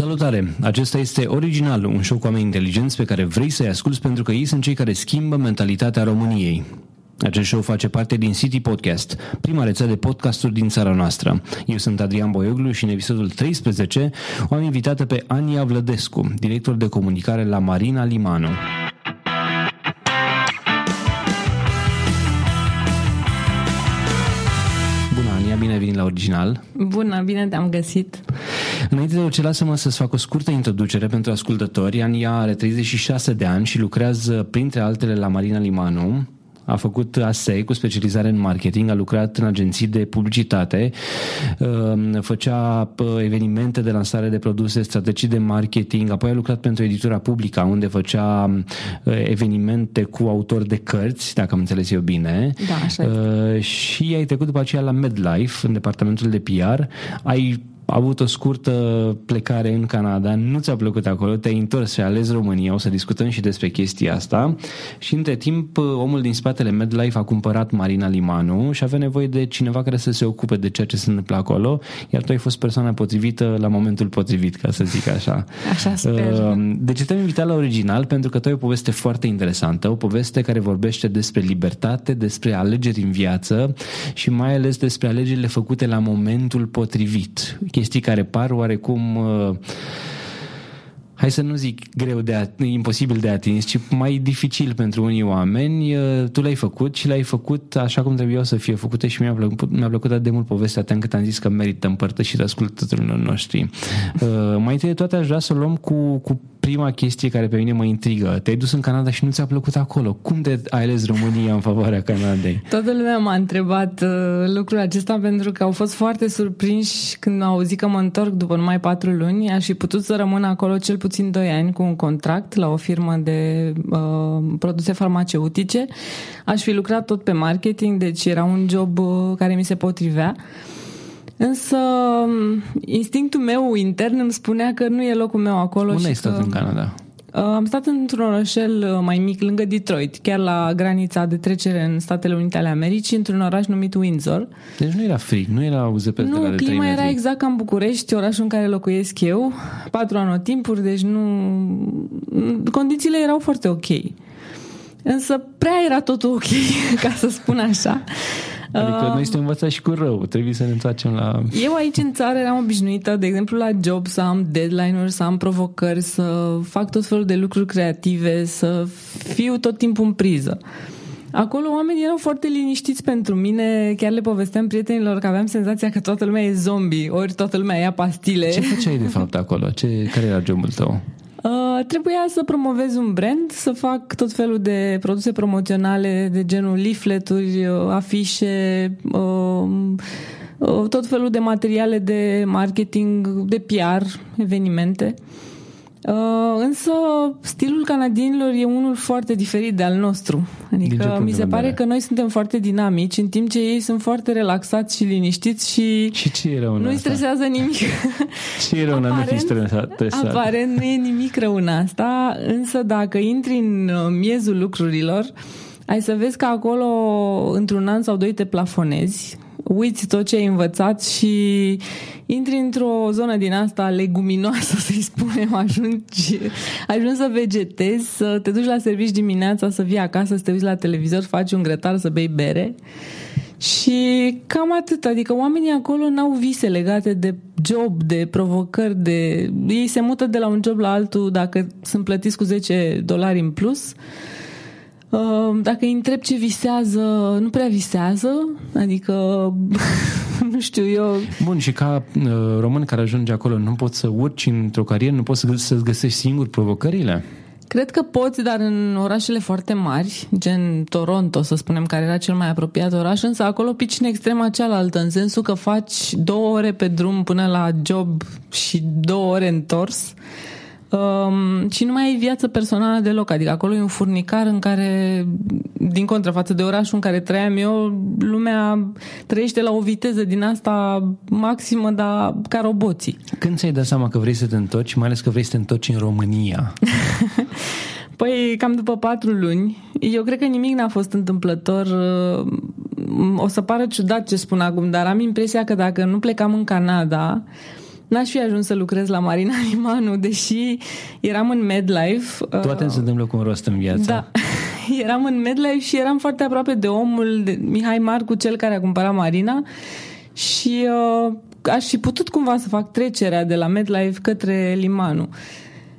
Salutare! Acesta este Original, un show cu oameni inteligenți pe care vrei să-i asculți pentru că ei sunt cei care schimbă mentalitatea României. Acest show face parte din City Podcast, prima rețea de podcasturi din țara noastră. Eu sunt Adrian Boioglu și în episodul 13 o am invitată pe Ania Vlădescu, director de comunicare la Marina Limanu. Bine ai venit la Original. Bună, bine te-am găsit. Înainte de orice, lasă-mă să-ți fac o scurtă introducere pentru ascultători. Ania are 36 de ani și lucrează printre altele la Marina Limanu. A făcut ASE cu specializare în marketing, a lucrat în agenții de publicitate, făcea evenimente de lansare de produse, strategii de marketing, apoi a lucrat pentru editura Publica, unde făcea evenimente cu autori de cărți, dacă am înțeles eu bine. Da, așa este. Și ai trecut după aceea la Medlife, în departamentul de PR. Ai avut o scurtă plecare în Canada, nu ți-a plăcut acolo, te-ai întors și ales România, o să discutăm și despre chestia asta. Și între timp, omul din spatele Medlife a cumpărat Marina Limanu și avea nevoie de cineva care să se ocupe de ceea ce se întâmplă acolo, iar tu ai fost persoana potrivită la momentul potrivit, ca să zic așa. Așa sper. Deci te-am invitat la Original pentru că tu ai o poveste foarte interesantă, o poveste care vorbește despre libertate, despre alegeri în viață și mai ales despre alegerile făcute la momentul potrivit. Chestii care par oarecum, hai să nu zic imposibil de atins, ci mai dificil pentru unii oameni. Tu le-ai făcut și le-ai făcut așa cum trebuiau să fie făcute și mi-a plăcut atât de mult povestea ta încât am zis că merită împărtășirea ascultătorilor noștri. Mai întâi de toate aș vrea să o luăm cu prima chestie care pe mine mă intrigă. Te-ai dus în Canada și nu ți-a plăcut acolo. Cum ai ales România în favoarea Canadei? Toată lumea m-a întrebat lucrul acesta pentru că au fost foarte surprinși când au auzit că mă întorc după numai 4 luni. Aș fi putut să rămân acolo cel puțin 2 ani cu un contract la o firmă de produse farmaceutice. Aș fi lucrat tot pe marketing, deci era un job care mi se potrivea. Însă instinctul meu intern îmi spunea că nu e locul meu acolo. Unde ai stat în Canada? Am stat într-un orășel mai mic, lângă Detroit, chiar la granița de trecere în Statele Unite ale Americii, într-un oraș numit Windsor. Deci nu era frig, nu era zăpeză de la de 3 metri. Nu, clima era exact ca în București, orașul în care locuiesc eu, 4 anotimpuri, deci nu... Condițiile erau foarte ok. Însă prea era totul ok, ca să spun așa. Adică noi suntem învățați și cu rău, trebuie să ne întoarcem la... Eu aici în țară eram obișnuită, de exemplu, la job să am deadline-uri, să am provocări, să fac tot felul de lucruri creative, să fiu tot timpul în priză. Acolo oamenii erau foarte liniștiți pentru mine, chiar le povesteam prietenilor că aveam senzația că toată lumea e zombie, ori toată lumea ia pastile. Ce făceai de fapt acolo? Care era jobul tău? Trebuia să promovez un brand, să fac tot felul de produse promoționale de genul leaflet-uri, afișe, tot felul de materiale de marketing, de PR, evenimente. Însă stilul canadienilor e unul foarte diferit de al nostru. Adică mi se pare că noi suntem foarte dinamici, în timp ce ei sunt foarte relaxați și liniștiți și nu-i stresează nimic. Ce e rău în a nu fi stresat? Aparent nu e nimic rău în asta, însă dacă intri în miezul lucrurilor, ai să vezi că acolo într-un an sau 2 te plafonezi, uiți tot ce ai învățat și intri într-o zonă din asta leguminoasă, să-i spunem, ajungi să vegetezi, să te duci la servici dimineața, să vii acasă, să te uiți la televizor, faci un grătar, să bei bere și cam atât. Adică oamenii acolo n-au vise legate de job, de provocări, de... Ei se mută de la un job la altul dacă sunt plătiți cu $10 în plus. Dacă îi întreb ce visează, nu prea visează, adică nu știu eu. Bun, și ca român care ajunge acolo, nu poți să urci într-o carieră, nu poți să-ți găsești singur provocările? Cred că poți, dar în orașele foarte mari, gen Toronto, să spunem, care era cel mai apropiat oraș, însă acolo pici în extrema cealaltă, în sensul că faci 2 ore pe drum până la job și 2 ore întors. Și nu mai ai viață personală deloc. Adică acolo e un furnicar în care, din contră față de orașul în care trăiam eu, lumea trăiește la o viteză din asta maximă, dar ca roboții. Când ți-ai dat seama că vrei să te întorci, mai ales că vrei să te întorci în România? Păi cam după 4 luni. Eu cred că nimic n-a fost întâmplător. O să pară ciudat ce spun acum, dar am impresia că dacă nu plecam în Canada, n-aș fi ajuns să lucrez la Marina Limanu, deși eram în Medlife. Toate se întâmplă cu un rost în viață. Da. Eram în Medlife și eram foarte aproape de omul, de Mihai Marcu, cel care a cumpărat Marina, și aș fi putut cumva să fac trecerea de la Medlife către Limanu.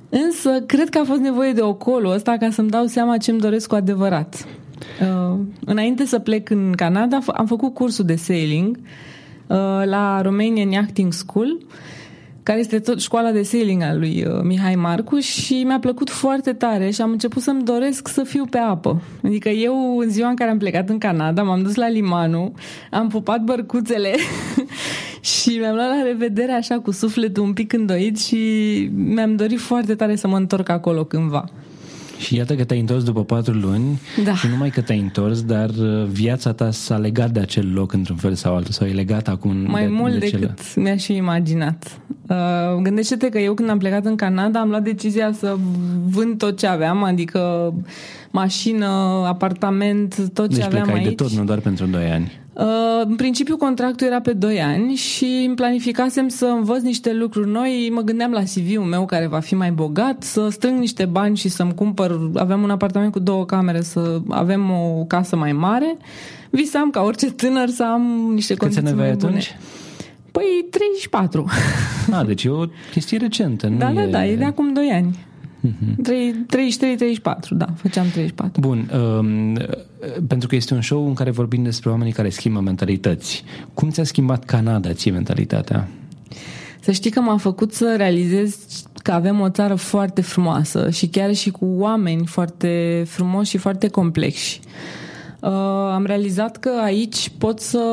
Însă, cred că a fost nevoie de ocolul ăsta ca să-mi dau seama ce-mi doresc cu adevărat. Înainte să plec în Canada, am făcut cursul de sailing la Romanian Yachting School, care este tot școala de sailing a lui Mihai Marcu, și mi-a plăcut foarte tare și am început să-mi doresc să fiu pe apă. Adică eu, în ziua în care am plecat în Canada, m-am dus la Limanu, am pupat bărcuțele și mi-am luat la revedere așa cu sufletul un pic îndoit și mi-am dorit foarte tare să mă întorc acolo cândva. Și iată că te-ai întors după 4 luni, da. Și numai că te-ai întors, dar viața ta s-a legat de acel loc într-un fel sau altul, sau e legat acum mai de, mult de decât mi-aș fi imaginat. Gândește-te că eu, când am plecat în Canada, am luat decizia să vând tot ce aveam, adică mașină, apartament, tot ce aveam aici. Deci plecai de tot, nu doar pentru 2 ani. În principiu contractul era pe 2 ani și îmi planificasem să învăț niște lucruri noi. Mă gândeam la CV-ul meu, care va fi mai bogat, să strâng niște bani și să-mi cumpăr. Aveam un apartament cu 2 camere, să avem o casă mai mare. Visam ca orice tânăr să am niște condiții mai bune. Câți ani aveai atunci? Păi 34. Deci e o chestie recentă, nu? Da, e de acum 2 ani. 33-34, da, făceam 34. Bun, pentru că este un show în care vorbim despre oamenii care schimbă mentalități. Cum ți-a schimbat Canada ție mentalitatea? Să știi că m-a făcut să realizez că avem o țară foarte frumoasă și chiar și cu oameni foarte frumoși și foarte complexi. Am realizat că aici pot să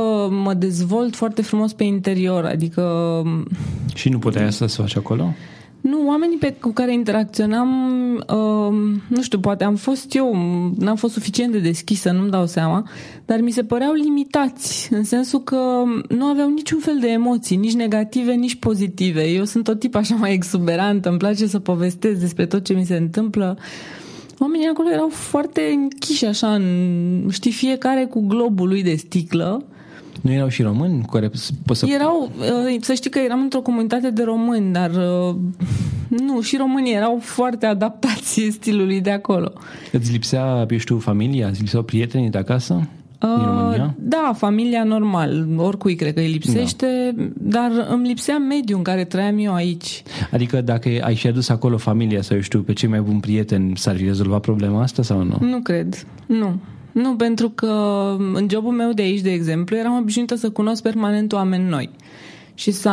mă dezvolt foarte frumos pe interior, adică... Și nu puteai asta să faci acolo? Nu, oamenii cu care interacționam, nu știu, poate am fost eu, n-am fost suficient de deschisă, nu-mi dau seama, dar mi se păreau limitați, în sensul că nu aveau niciun fel de emoții, nici negative, nici pozitive. Eu sunt tot tip așa mai exuberantă, îmi place să povestesc despre tot ce mi se întâmplă. Oamenii acolo erau foarte închiși așa, știi, fiecare cu globul lui de sticlă. Nu erau și români cu care poți să... Erau, să știi că eram într-o comunitate de români, dar nu, și românii erau foarte adaptați stilului de acolo. Îți lipsea, eu știu, familia? Îți lipseau prietenii de acasă? Din România? Da, familia normal, oricui cred că îi lipsește, da. Dar îmi lipsea mediul în care trăiam eu aici. Adică dacă ai și adus acolo familia sau, eu știu, pe cei mai buni prieteni, s-ar fi rezolvat problema asta sau nu? Nu cred, nu. Nu, pentru că în jobul meu de aici, de exemplu, eram obișnuită să cunosc permanent oameni noi și să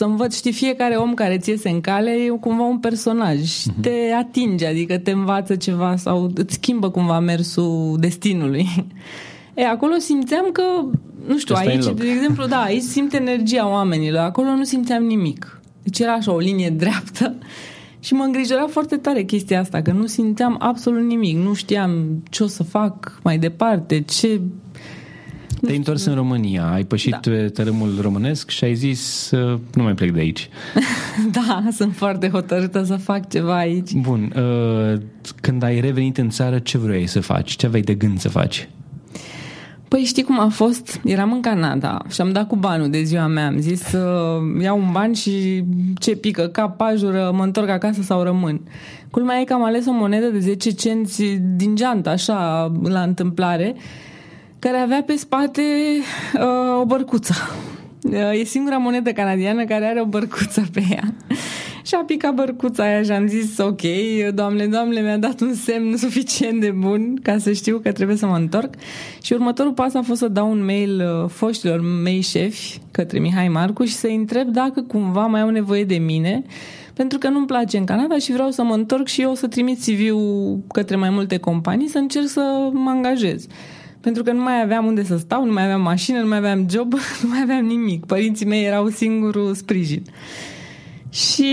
învăț, știi, fiecare om care ți iese în cale e cumva un personaj, te atinge, adică te învață ceva sau îți schimbă cumva mersul destinului. Acolo simțeam că, nu știu, aici, de exemplu, da, aici simt energia oamenilor, acolo nu simțeam nimic. Deci era așa o linie dreaptă. Și mă îngrijora foarte tare chestia asta, că nu simteam absolut nimic, nu știam ce o să fac mai departe, ce... Te-ai întors în România, ai pășit tărâmul românesc și ai zis, nu mai plec de aici. Da, sunt foarte hotărâtă să fac ceva aici. Bun, când ai revenit în țară, ce vroiai să faci? Ce aveai de gând să faci? Păi știi cum a fost? Eram în Canada și am dat cu banul de ziua mea. Am zis să iau un ban și ce pică, cap, pajură, mă întorc acasă sau rămân. Culmea e că am ales o monedă de 10 cenți din geantă, așa, la întâmplare, care avea pe spate o bărcuță. E singura monedă canadiană care are o bărcuță pe ea. Și a picat bărcuța aia și am zis, ok, Doamne, Doamne, mi-a dat un semn suficient de bun ca să știu că trebuie să mă întorc. Și următorul pas a fost să dau un mail foștilor mei șefi, către Mihai Marcu, și să-i întreb dacă cumva mai au nevoie de mine, pentru că nu-mi place în Canada și vreau să mă întorc și eu să trimit CV-ul către mai multe companii să încerc să mă angajez. Pentru că nu mai aveam unde să stau, nu mai aveam mașină, nu mai aveam job, nu mai aveam nimic. Părinții mei erau singurul sprijin. Și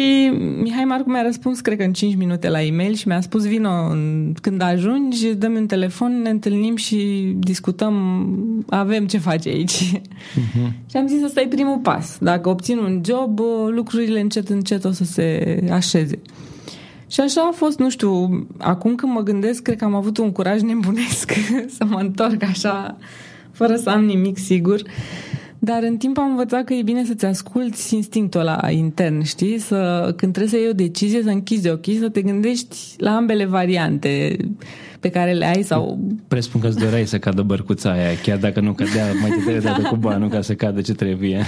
Mihai Marcu mi-a răspuns, cred că în 5 minute la e-mail, și mi-a spus, vino când ajungi, dă-mi un telefon, ne întâlnim și discutăm, avem ce face aici. Și am zis, ăsta e primul pas. Dacă obțin un job, lucrurile încet, încet o să se așeze. Și așa a fost, nu știu, acum când mă gândesc, cred că am avut un curaj nebunesc să mă întorc așa, fără să am nimic sigur. Dar în timp am învățat că e bine să-ți asculți instinctul ăla intern, știi? Când trebuie să iei o decizie, să închizi ochii, să te gândești la ambele variante pe care le ai sau... Presupun că îți doreai să cadă bărcuța aia, chiar dacă nu cădea, mai te trebuie dată cu banul ca să cadă ce trebuie.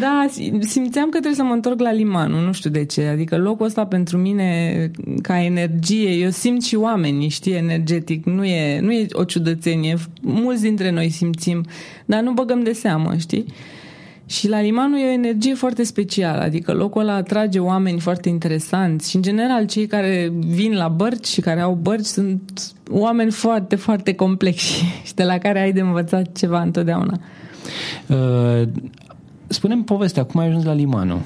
Da, simțeam că trebuie să mă întorc la Limanu, nu știu de ce. Adică locul ăsta pentru mine, ca energie, eu simt și oamenii, știi, energetic. Nu e o ciudățenie. Mulți dintre noi simțim, dar nu băgăm de seamă, știi? Și la Limanu e o energie foarte specială, adică locul ăla atrage oameni foarte interesanți și în general cei care vin la bărci și care au bărci sunt oameni foarte, foarte complexi și de la care ai de învățat ceva întotdeauna. Spune-mi povestea, cum ai ajuns la Limanu?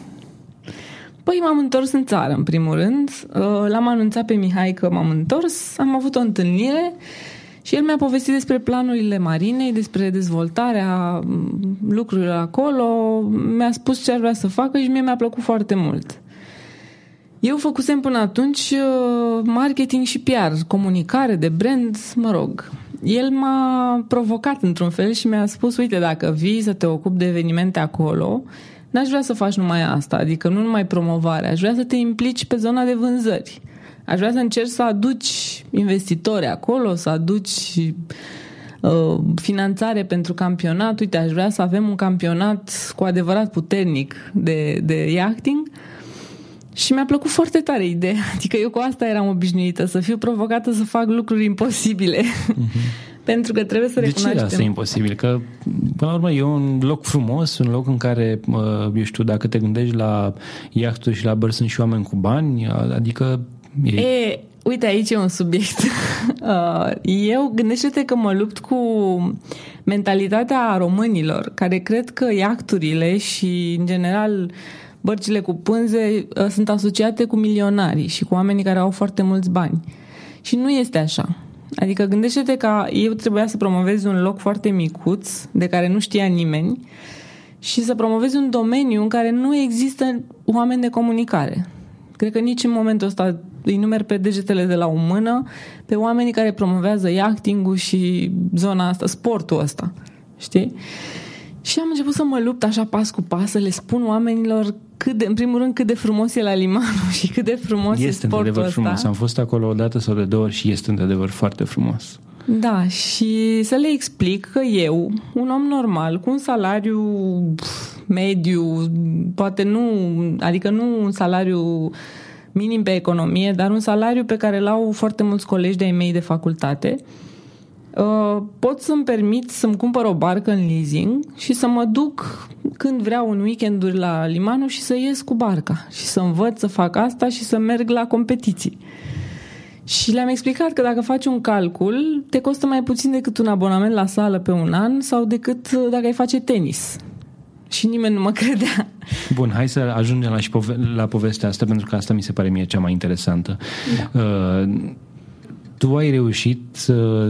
Păi m-am întors în țară, în primul rând. L-am anunțat pe Mihai că m-am întors, am avut o întâlnire și el mi-a povestit despre planurile Marinei, despre dezvoltarea lucrurilor acolo, mi-a spus ce ar vrea să facă și mie mi-a plăcut foarte mult. Eu făcusem până atunci marketing și PR, comunicare de brand, mă rog. El m-a provocat într-un fel și mi-a spus, uite, dacă vii să te ocupi de evenimente acolo, n-aș vrea să faci numai asta, adică nu numai promovare, aș vrea să te implici pe zona de vânzări. Aș vrea să încerci să aduci investitori acolo, să aduci finanțare pentru campionat. Uite, aș vrea să avem un campionat cu adevărat puternic de yachting și mi-a plăcut foarte tare ideea. Adică eu cu asta eram obișnuită, să fiu provocată să fac lucruri imposibile. Uh-huh. Pentru că trebuie să recunoaștem. De ce asta e imposibil? Că, până la urmă, e un loc frumos, un loc în care, eu știu, dacă te gândești la iahturi și la bărți, sunt și oameni cu bani, adică uite, aici e un subiect. Eu gândește-te că mă lupt cu mentalitatea românilor care cred că iacturile și în general bărcile cu pânze sunt asociate cu milionarii și cu oamenii care au foarte mulți bani. Și nu este așa. Adică gândește-te că eu trebuia să promovez un loc foarte micuț de care nu știa nimeni și să promovez un domeniu în care nu există oameni de comunicare. Cred că nici în momentul ăsta îi numeri pe degetele de la o mână pe oamenii care promovează yachting-ul și zona asta, sportul ăsta, știi? Și am început să mă lupt așa pas cu pas să le spun oamenilor în primul rând cât de frumos e la Limanu și cât de frumos este sportul ăsta. Este într-adevăr frumos, am fost acolo o dată sau de două ori și este într-adevăr foarte frumos. Da, și să le explic că eu, un om normal, cu un salariu mediu, poate nu, adică nu un salariu minim pe economie, dar un salariu pe care l-au foarte mulți colegi de-ai mei de facultate, pot să-mi permit să-mi cumpăr o barcă în leasing și să mă duc când vreau în weekenduri la Limanu și să ies cu barca și să învăț să fac asta și să merg la competiții. Și le-am explicat că dacă faci un calcul, te costă mai puțin decât un abonament la sală pe un an sau decât dacă ai face tenis. Și nimeni nu mă credea. Bun, hai să ajungem la povestea asta, pentru că asta mi se pare mie cea mai interesantă. Da. Tu ai reușit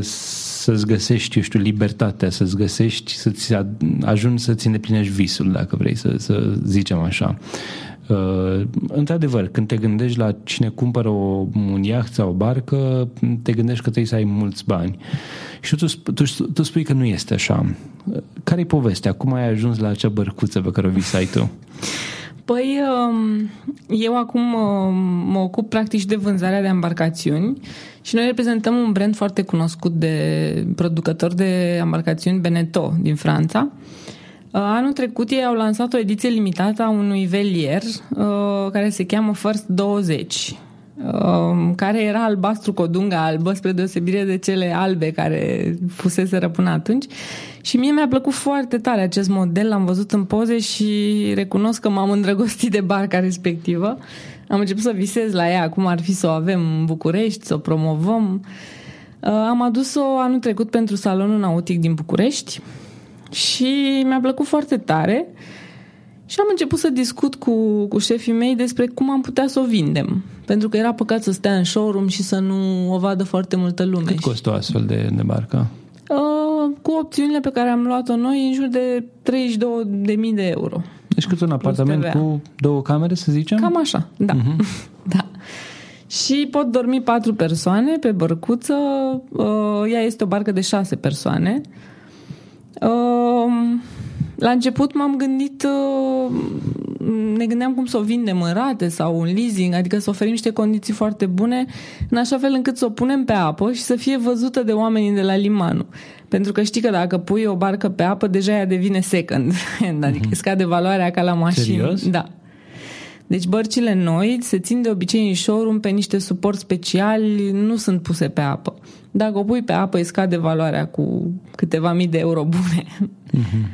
să-ți găsești, eu știu, libertatea, să-ți găsești, să-ți ajungi să-ți îndeplinești visul, dacă vrei să zicem așa. Într-adevăr, când te gândești la cine cumpără un iaht sau o barcă, te gândești că trebuie să ai mulți bani. Și tu spui că nu este așa. Care-i povestea? Cum ai ajuns la acea bărcuță pe care o visai tu? Păi, eu acum mă ocup practic de vânzarea de embarcațiuni și noi reprezentăm un brand foarte cunoscut de producător de embarcațiuni, Beneteau, din Franța. Anul trecut ei au lansat o ediție limitată a unui velier care se cheamă First 20, care era albastru cu o dungă albă, spre deosebire de cele albe care fuseseră până atunci. Și mie mi-a plăcut foarte tare acest model, l-am văzut în poze și recunosc că m-am îndrăgostit de barca respectivă. Am început să visez la ea, cum ar fi să o avem în București, să o promovăm. Am adus-o anul trecut pentru Salonul Nautic din București și mi-a plăcut foarte tare și am început să discut cu șefii mei despre cum am putea să o vindem, pentru că era păcat să stea în showroom și să nu o vadă foarte multă lume. Cât costă o astfel de barcă? Cu opțiunile pe care am luat-o noi, în jur de 32.000 de euro. Deci cât un apartament cu două camere, să zicem? Cam așa, da. Uh-huh. Da. Și pot dormi 4 persoane pe bărcuță. Ea este o barcă de 6 persoane. La început m-am gândit, ne gândeam cum să o vindem în rate sau în leasing, adică să oferim niște condiții foarte bune, în așa fel încât să o punem pe apă și să fie văzută de oamenii de la Limanu. Pentru că știi că dacă pui o barcă pe apă, deja ea devine second hand, adică scade valoarea ca la mașină. Serios? Da. Deci bărcile noi se țin de obicei în showroom pe niște suport speciali, nu sunt puse pe apă. Dacă o pui pe apă, îi scade valoarea cu câteva mii de euro bune. Mhm.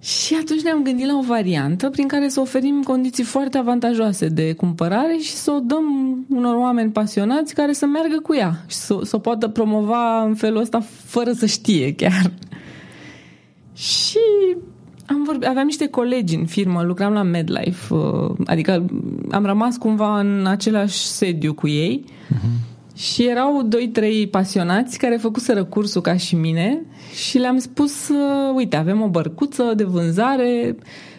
Și atunci ne-am gândit la o variantă prin care să oferim condiții foarte avantajoase de cumpărare și să o dăm unor oameni pasionați care să meargă cu ea și să o poată promova în felul ăsta fără să știe chiar. Și aveam niște colegi în firmă, lucram la Medlife, adică am rămas cumva în același sediu cu ei. Uh-huh. Și erau 2-3 pasionați care făcuseră cursul ca și mine și le-am spus, uite, avem o bărcuță de vânzare,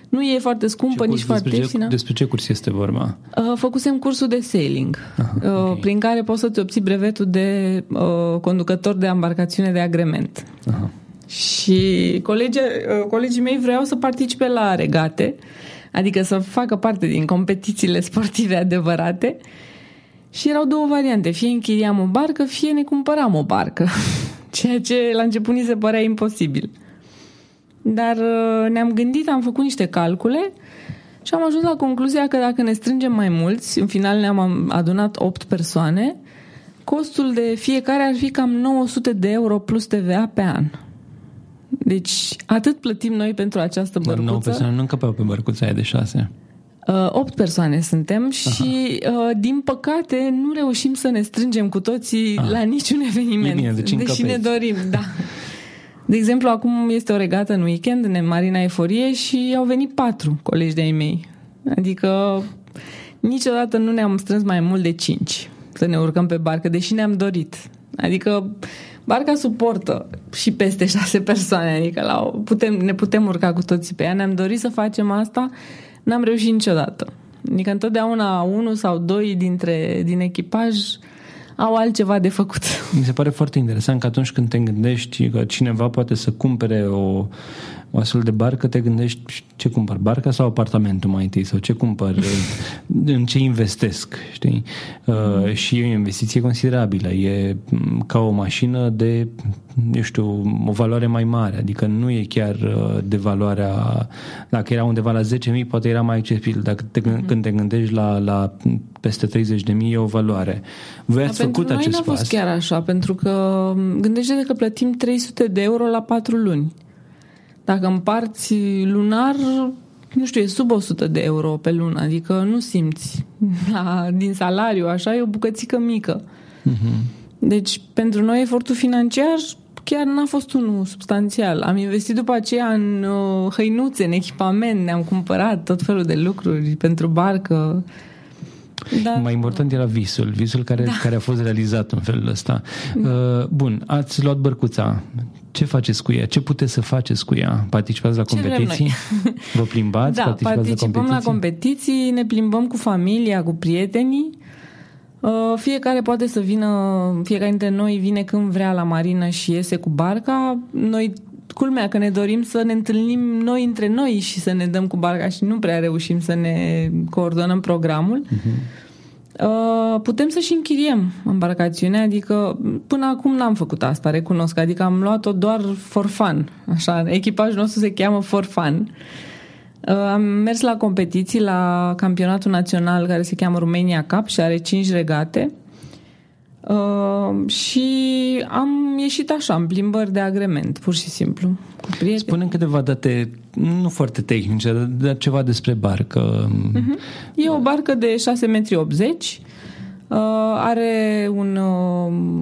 nu e foarte scumpă, nici foarte ieftină. Despre ce curs este vorba? Făcusem cursul de sailing, okay, prin care poți să-ți obții brevetul de conducător de embarcațiune de agrement. Aha. Și colegii mei vreau să participe la regate, adică să facă parte din competițiile sportive adevărate. Și erau două variante, fie închiriam o barcă, fie ne cumpăram o barcă, ceea ce la început ni se părea imposibil. Dar ne-am gândit, am făcut niște calcule și am ajuns la concluzia că dacă ne strângem mai mulți, în final ne-am adunat 8 persoane, costul de fiecare ar fi cam 900 de euro plus TVA pe an. Deci atât plătim noi pentru această bărcuță. 9 persoane nu încăpeau pe bărcuța aia de 6. 8 persoane suntem și din păcate nu reușim să ne strângem cu toții la niciun eveniment, bine, deși ne dorim, da. De exemplu, acum este o regată în weekend în Marina Eforie și au venit 4 colegi de-ai mei, adică niciodată nu ne-am strâns mai mult de 5 să ne urcăm pe barcă, deși ne-am dorit, adică barca suportă și peste 6 persoane, adică ne putem urca cu toții pe ea, ne-am dorit să facem asta. N-am reușit niciodată. Adică întotdeauna unul sau doi din echipaj au altceva de făcut. Mi se pare foarte interesant că atunci când te gândești că cineva poate să cumpere o astfel de barcă, te gândești ce cumpăr, barca sau apartamentul mai întâi, sau ce cumpăr, în ce investesc, știi? Și e o investiție considerabilă, e ca o mașină de, eu știu, o valoare mai mare, adică nu e chiar de valoarea, dacă era undeva la 10.000, poate era mai acceptabil, dacă când te gândești la peste 30.000 e o valoare. Voi ați făcut acest pas. Pentru noi n-a fost chiar așa, pentru că gândește-te că plătim 300 de euro la 4 luni. Dacă împarți lunar, nu știu, e sub 100 de euro pe lună, adică nu simți din salariu, așa, e o bucățică mică. Uh-huh. Deci, pentru noi, efortul financiar chiar n-a fost unul substanțial. Am investit după aceea în hăinuțe, în echipament, ne-am cumpărat tot felul de lucruri pentru barcă. Dar mai important era visul care a fost realizat în felul ăsta. Bun, ați luat bărcuța. Ce faceți cu ea? Ce puteți să faceți cu ea? Participați la competiții? Vă plimbați? Da, participăm la competiții, ne plimbăm cu familia, cu prietenii. Fiecare poate să vină, fiecare dintre noi vine când vrea la marină și iese cu barca. Noi, culmea că ne dorim să ne întâlnim noi între noi și să ne dăm cu barca și nu prea reușim să ne coordonăm programul. Uh-huh. Putem să și închiriem embarcațiunea, adică până acum n-am făcut asta, recunosc, adică am luat-o doar for fun, așa, echipajul nostru se cheamă for fun. Am mers la competiții, la campionatul național care se cheamă Romania Cup și are 5 regate și am ieșit așa, în plimbări de agrement, pur și simplu, cu prieteni. Spune-mi câteva date, nu foarte tehnice, dar ceva despre barcă. Uh-huh. E o barcă de 6,80 metri, are un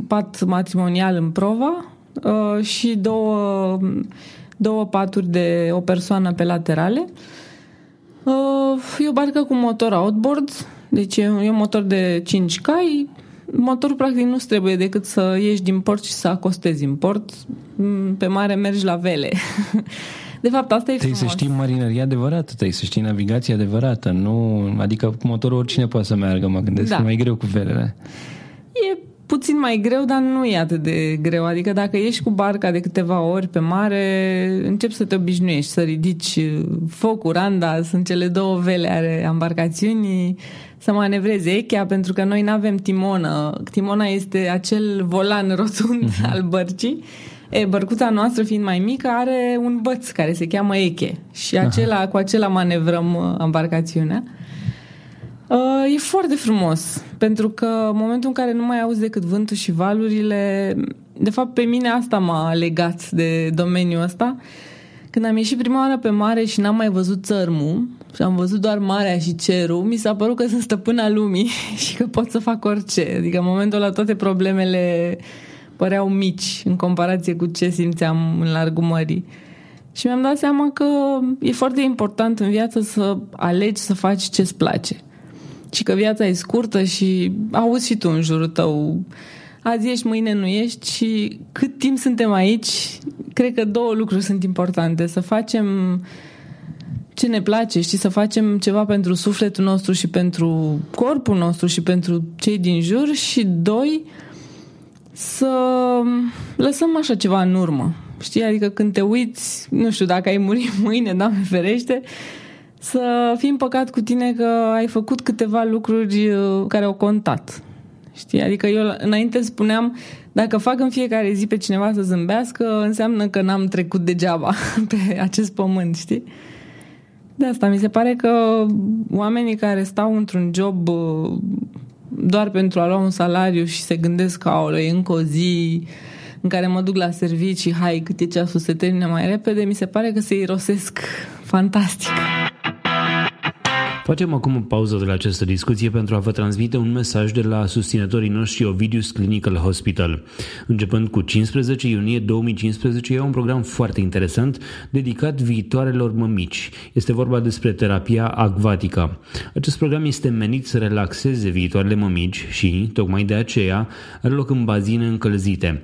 pat matrimonial în prova și două paturi de o persoană pe laterale. E o barcă cu motor outboard, deci e un motor de 5 cai. Motorul practic nu trebuie decât să ieși din port și să acostezi în port. Pe mare mergi la vele. De fapt, asta e frumos. Trebuie să știi marinăria adevărată, trebuie să știi navigația adevărată, nu, adică cu motorul oricine poate să meargă, mă gândesc, da. E mai greu cu velele. E puțin mai greu, dar nu e atât de greu. Adică dacă ieși cu barca de câteva ori pe mare, începi să te obișnuiești, să ridici focul, randa, sunt cele două vele ale embarcațiunii, să manevrezi echea, pentru că noi n-avem timonă. Timona este acel volan rotund al bărcii. Bărcuța noastră, fiind mai mică, are un băț care se cheamă eche și acela, cu acela manevrăm embarcațiunea. E foarte frumos, pentru că în momentul în care nu mai auzi decât vântul și valurile, de fapt pe mine asta m-a legat de domeniul ăsta. Când am ieșit prima oară pe mare și n-am mai văzut țărmul și am văzut doar marea și cerul, mi s-a părut că sunt stăpâna lumii și că pot să fac orice. Adică în momentul ăla toate problemele păreau mici în comparație cu ce simțeam în largul mării. Și mi-am dat seama că e foarte important în viață să alegi să faci ce-ți place. Și că viața e scurtă și auzi și tu în jurul tău, azi ești, mâine nu ești, și cât timp suntem aici, cred că două lucruri sunt importante. Să facem ce ne place, știi, să facem ceva pentru sufletul nostru și pentru corpul nostru și pentru cei din jur, și doi, să lăsăm așa ceva în urmă. Știi, adică când te uiți, nu știu, dacă ai murit mâine, Doamne ferește, să fii împăcat cu tine că ai făcut câteva lucruri care au contat. Știi? Adică eu înainte spuneam, dacă fac în fiecare zi pe cineva să zâmbească, înseamnă că n-am trecut degeaba pe acest pământ, știi? De asta mi se pare că oamenii care stau într-un job doar pentru a lua un salariu și se gândesc că e încă o zi în care mă duc la servicii, hai cât e ceasul, se termine mai repede, mi se pare că se irosesc fantastic. Facem acum o pauză de la această discuție pentru a vă transmite un mesaj de la susținătorii noștri Ovidius Clinical Hospital. Începând cu 15 iunie 2015, au un program foarte interesant dedicat viitoarelor mămici. Este vorba despre terapia acvatica. Acest program este menit să relaxeze viitoarele mămici și, tocmai de aceea, are loc în bazine încălzite.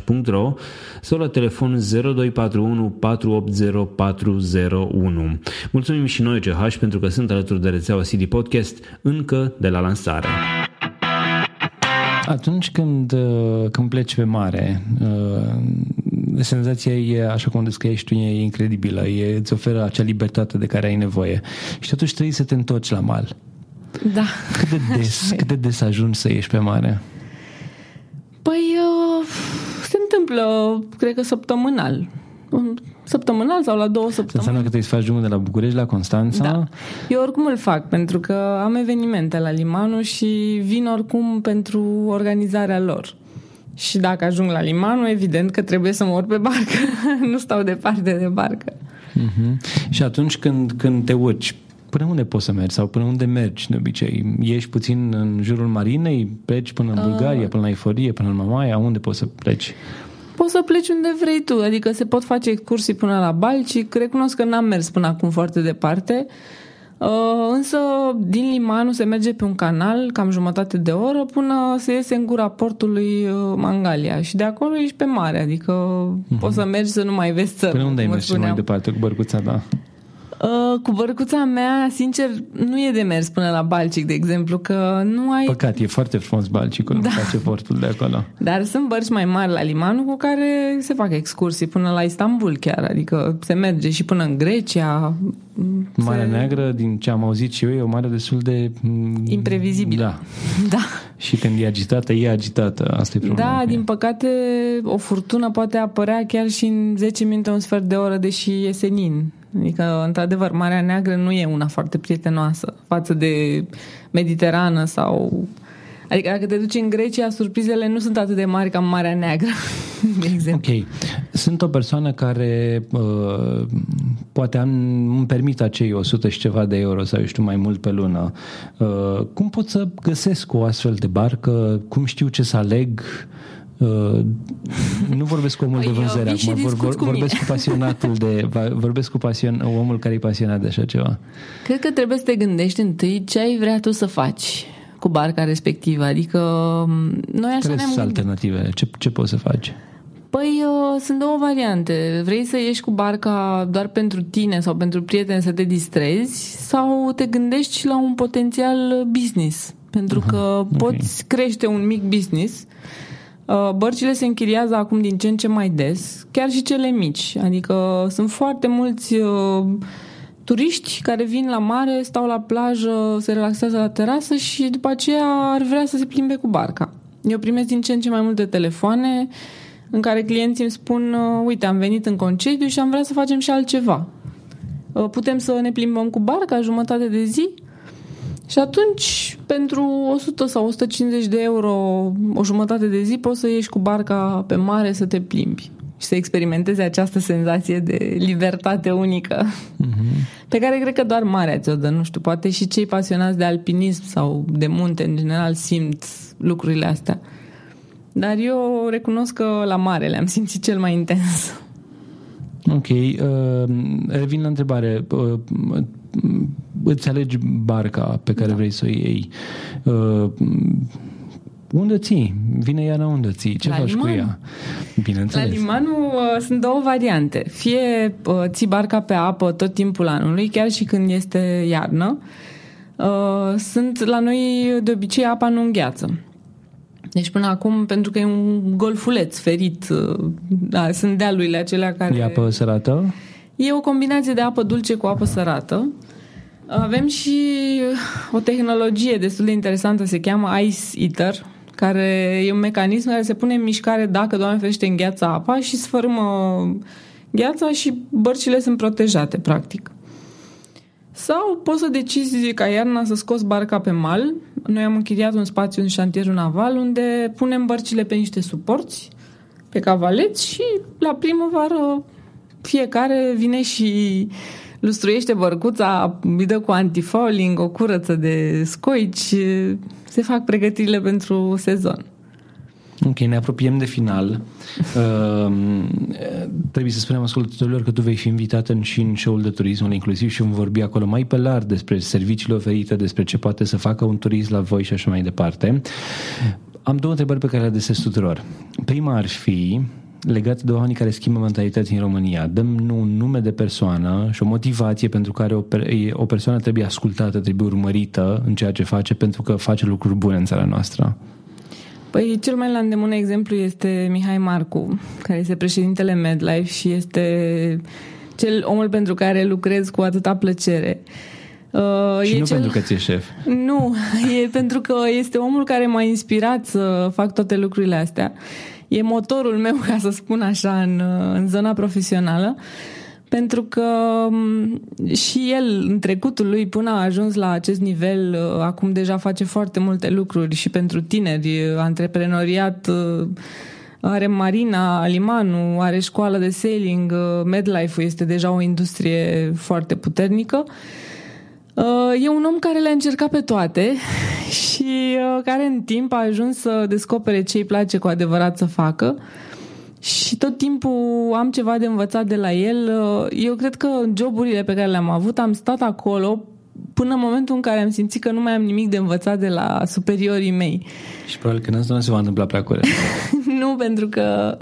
sau la telefon 0241 480401. Mulțumim și noi, CH, pentru că sunt alături de rețeaua City Podcast încă de la lansare. Atunci când pleci pe mare, senzația e, așa cum descriești tu, e incredibilă, îți oferă acea libertate de care ai nevoie și totuși trebuie să te întorci la mal. Da. Cât de des ajungi să ieși pe mare? Păi se întâmplă, cred că săptămânal. Săptămânal sau la 2 săptămâni. Înseamnă că trebuie să faci drumul de la București la Constanța? Da. Eu oricum îl fac, pentru că am evenimente la Limanu și vin oricum pentru organizarea lor. Și dacă ajung la Limanu, evident că trebuie să mă urc pe barcă. Nu stau departe de barcă. Și atunci când te urci, până unde poți să mergi sau până unde mergi de obicei? Ieși puțin în jurul marinei, pleci până în Bulgaria, până la Iforie, până în Mamaia, unde poți să pleci? Poți să pleci unde vrei tu, adică se pot face excursii până la Balcic, recunosc că n-am mers până acum foarte departe, însă din Limanu se merge pe un canal cam jumătate de oră până se iese în gura portului Mangalia și de acolo ești pe mare, adică poți să mergi să nu mai vezi țărmul. Până unde ai mers mai departe cu bărcuța, da? Cu bărcuța mea, sincer, nu e de mers până la Balcic, de exemplu, că nu ai... Păcat, e foarte frumos Balcicul, da. Îmi place portul de acolo. Dar sunt bărci mai mari la Limanu cu care se fac excursii până la Istanbul chiar, adică se merge și până în Grecia. Marea Neagră, din ce am auzit și eu, e o mare destul de... imprevizibilă. Da. Da. Și când e agitată, e agitată. Asta e problema. Da, din păcate, o furtună poate apărea chiar și în 10 minute, un sfert de oră, deși e senin. Adică, într-adevăr, Marea Neagră nu e una foarte prietenoasă față de Mediterană sau... Adică dacă te duci în Grecia, surprizele nu sunt atât de mari ca în Marea Neagră, de exemplu. Ok. Sunt o persoană care poate îmi permit acei 100 și ceva de euro sau, eu știu, mai mult pe lună. Cum pot să găsesc o astfel de barcă? Cum știu ce să aleg? Nu vorbesc cu omul de vânzare acum, vorbesc cu pasionatul de, omul care e pasionat de așa ceva. Cred că trebuie să te gândești întâi ce ai vrea tu să faci cu barca respectivă, adică noi așa ne-am alternative, ce poți să faci? Păi sunt două variante. Vrei să ieși cu barca doar pentru tine sau pentru prieteni să te distrezi, sau te gândești la un potențial business, pentru că poți crește un mic business. Bărcile se închiriază acum din ce în ce mai des, chiar și cele mici, adică sunt foarte mulți turiști care vin la mare, stau la plajă, se relaxează la terasă și după aceea ar vrea să se plimbe cu barca. Eu primesc din ce în ce mai multe telefoane în care clienții îmi spun: uite, am venit în concediu și am vrea să facem și altceva, putem să ne plimbăm cu barca jumătate de zi? Și atunci, pentru 100 sau 150 de euro o jumătate de zi, poți să ieși cu barca pe mare să te plimbi și să experimentezi această senzație de libertate unică, pe care cred că doar marea ți-o dă, nu știu, poate și cei pasionați de alpinism sau de munte în general simt lucrurile astea. Dar eu recunosc că la mare le-am simțit cel mai intens. Ok, revin la întrebare. Îți alegi barca pe care vrei să o iei. Unde ții? Vine iarna, unde ții? Ce la faci liman? Cu ea? Bineînțeles. La Limanul sunt două variante. Fie ții barca pe apă tot timpul anului, chiar și când este iarnă. Sunt la noi de obicei apa nu îngheață. Deci până acum, pentru că e un golfuleț ferit, da, sunt dealurile acelea care... E apă sărată? E o combinație de apă dulce cu apă sărată. Avem și o tehnologie destul de interesantă, se cheamă ice eater, care e un mecanism care se pune în mișcare dacă, Doamne ferește, îngheață apa și sfârmă gheața și bărcile sunt protejate, practic. Sau poți să decizi ca iarna să scoți barca pe mal. Noi am închiriat un spațiu în șantierul naval unde punem bărcile pe niște suporți, pe cavaleți, și la primăvară fiecare vine și lustruiește bărcuța, îi dă cu antifouling, o curăță de scoici, se fac pregătirile pentru sezon. Ok, ne apropiem de final. Trebuie să spunem ascultătorilor că tu vei fi invitată și în show-ul de turism inclusiv și vom vorbi acolo mai pe larg despre serviciile oferite, despre ce poate să facă un turist la voi și așa mai departe. Am două întrebări pe care le adresez tuturor. Prima ar fi legat de oamenii care schimbă mentalități în România. Dăm un nume de persoană și o motivație pentru care o persoană trebuie ascultată, trebuie urmărită în ceea ce face, pentru că face lucruri bune în țara noastră. Păi cel mai la îndemână exemplu este Mihai Marcu, care este președintele Medlife și este omul pentru care lucrez cu atâta plăcere. Și pentru că ți-e șef. Nu, e pentru că este omul care m-a inspirat să fac toate lucrurile astea. E motorul meu, ca să spun așa, în zona profesională, pentru că și el, în trecutul lui, până a ajuns la acest nivel, acum deja face foarte multe lucruri și pentru tineri, antreprenoriat, are Marina Limanu, are școală de sailing, Medlife-ul este deja o industrie foarte puternică. E un om care le-a încercat pe toate și care în timp a ajuns să descopere ce îi place cu adevărat să facă și tot timpul am ceva de învățat de la el. Eu cred că în joburile pe care le-am avut am stat acolo până în momentul în care am simțit că nu mai am nimic de învățat de la superiorii mei. Și probabil că nu se va întâmpla prea curând. Nu, pentru că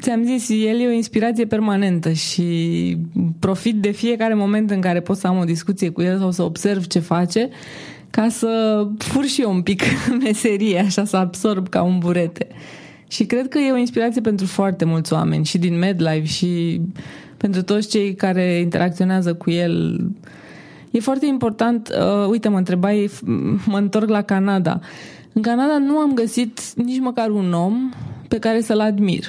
Ți-am zis, el e o inspirație permanentă și profit de fiecare moment în care pot să am o discuție cu el sau să observ ce face, ca să fur și eu un pic meserie, așa, să absorb ca un burete. Și cred că e o inspirație pentru foarte mulți oameni, și din Medlife, și pentru toți cei care interacționează cu el. E foarte important, uite, mă întrebai, mă întorc la Canada. În Canada nu am găsit nici măcar un om pe care să-l admir.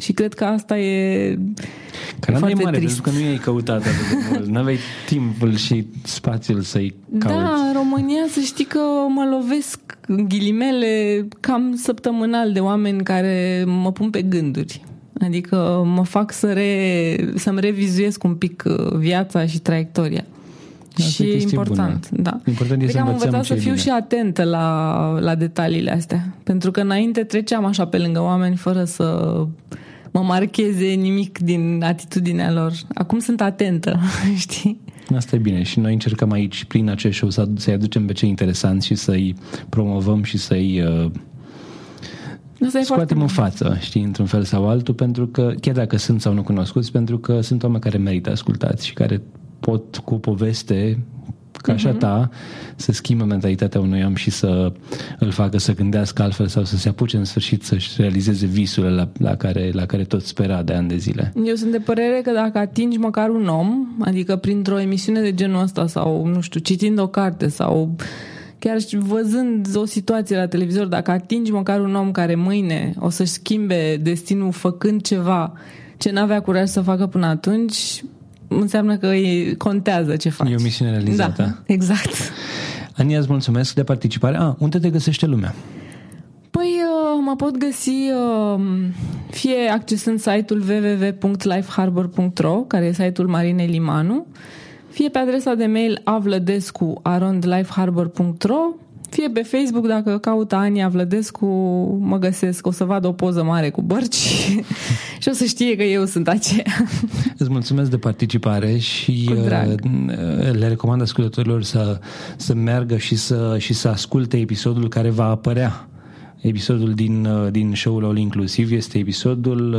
Și cred că asta e Canada e mare, trist. Pentru că nu i-ai căutat atât de mult. N-aveai timpul și spațiul să-i cauți. Da, în România să știi că mă lovesc, în ghilimele, cam săptămânal de oameni care mă pun pe gânduri. Adică mă fac să-mi revizuiesc un pic viața și traiectoria. Asta și e important, bună. Da. Important e să învățăm ce e bine. Să fiu și atentă la detaliile astea. Pentru că înainte treceam așa pe lângă oameni fără să mă marcheze nimic din atitudinea lor. Acum sunt atentă, știi? Asta e bine și noi încercăm aici, prin acest show, să-i aducem pe cei interesanți și să-i promovăm și să-i scoatem în față, știi, într-un fel sau altul, pentru că, chiar dacă sunt sau nu cunoscuți, pentru că sunt oameni care merită ascultați și care pot, cu poveste ca așa ta, să schimbe mentalitatea unui om și să îl facă să gândească altfel sau să se apuce în sfârșit să-și realizeze visurile la care tot spera de ani de zile. Eu sunt de părere că dacă atingi măcar un om, adică printr-o emisiune de genul ăsta sau, nu știu, citind o carte sau chiar văzând o situație la televizor, dacă atingi măcar un om care mâine o să-și schimbe destinul făcând ceva ce n-avea curaj să facă până atunci, înseamnă că contează ce faci. E o misiune realizată. Da, exact. Ania, îți mulțumesc de participare. Unde te găsește lumea? Păi mă pot găsi fie accesând site-ul www.lifeharbor.ro, care e site-ul Marinei Limanu, fie pe adresa de mail avladescu@lifeharbor.ro, fie pe Facebook, dacă caută Ania Vlădescu, mă găsesc, o să vadă o poză mare cu bărci și o să știe că eu sunt aceea. Îți mulțumesc de participare și le recomand ascultătorilor să meargă și să asculte episodul care va apărea. Episodul din show-ul All Inclusiv este episodul,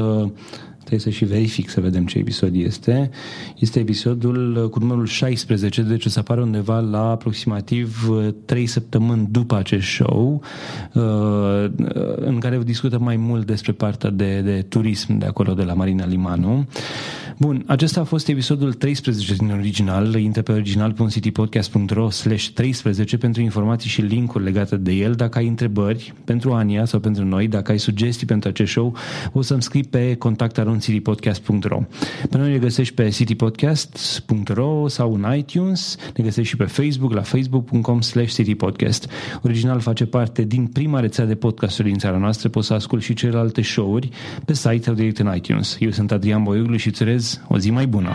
trebuie să și verific să vedem ce episod este episodul cu numărul 16, deci o să apară undeva la aproximativ 3 săptămâni după acest show, în care discutăm mai mult despre partea de turism de acolo, de la Marina Limanu. Bun, acesta a fost episodul 13 din original. Intră pe original.citypodcast.ro/13 pentru informații și link-uri legate de el. Dacă ai întrebări pentru Ania sau pentru noi, dacă ai sugestii pentru acest show, o să-mi scrii pe contact@citypodcast.ro. Pe noi ne găsești pe citypodcast.ro sau în iTunes, ne găsești și pe Facebook la facebook.com/citypodcast. Original face parte din prima rețea de podcasturi din țara noastră. Poți să asculti și celelalte show-uri pe site sau direct în iTunes. Eu sunt Adrian Boioglu și îți urez o zi mai bună!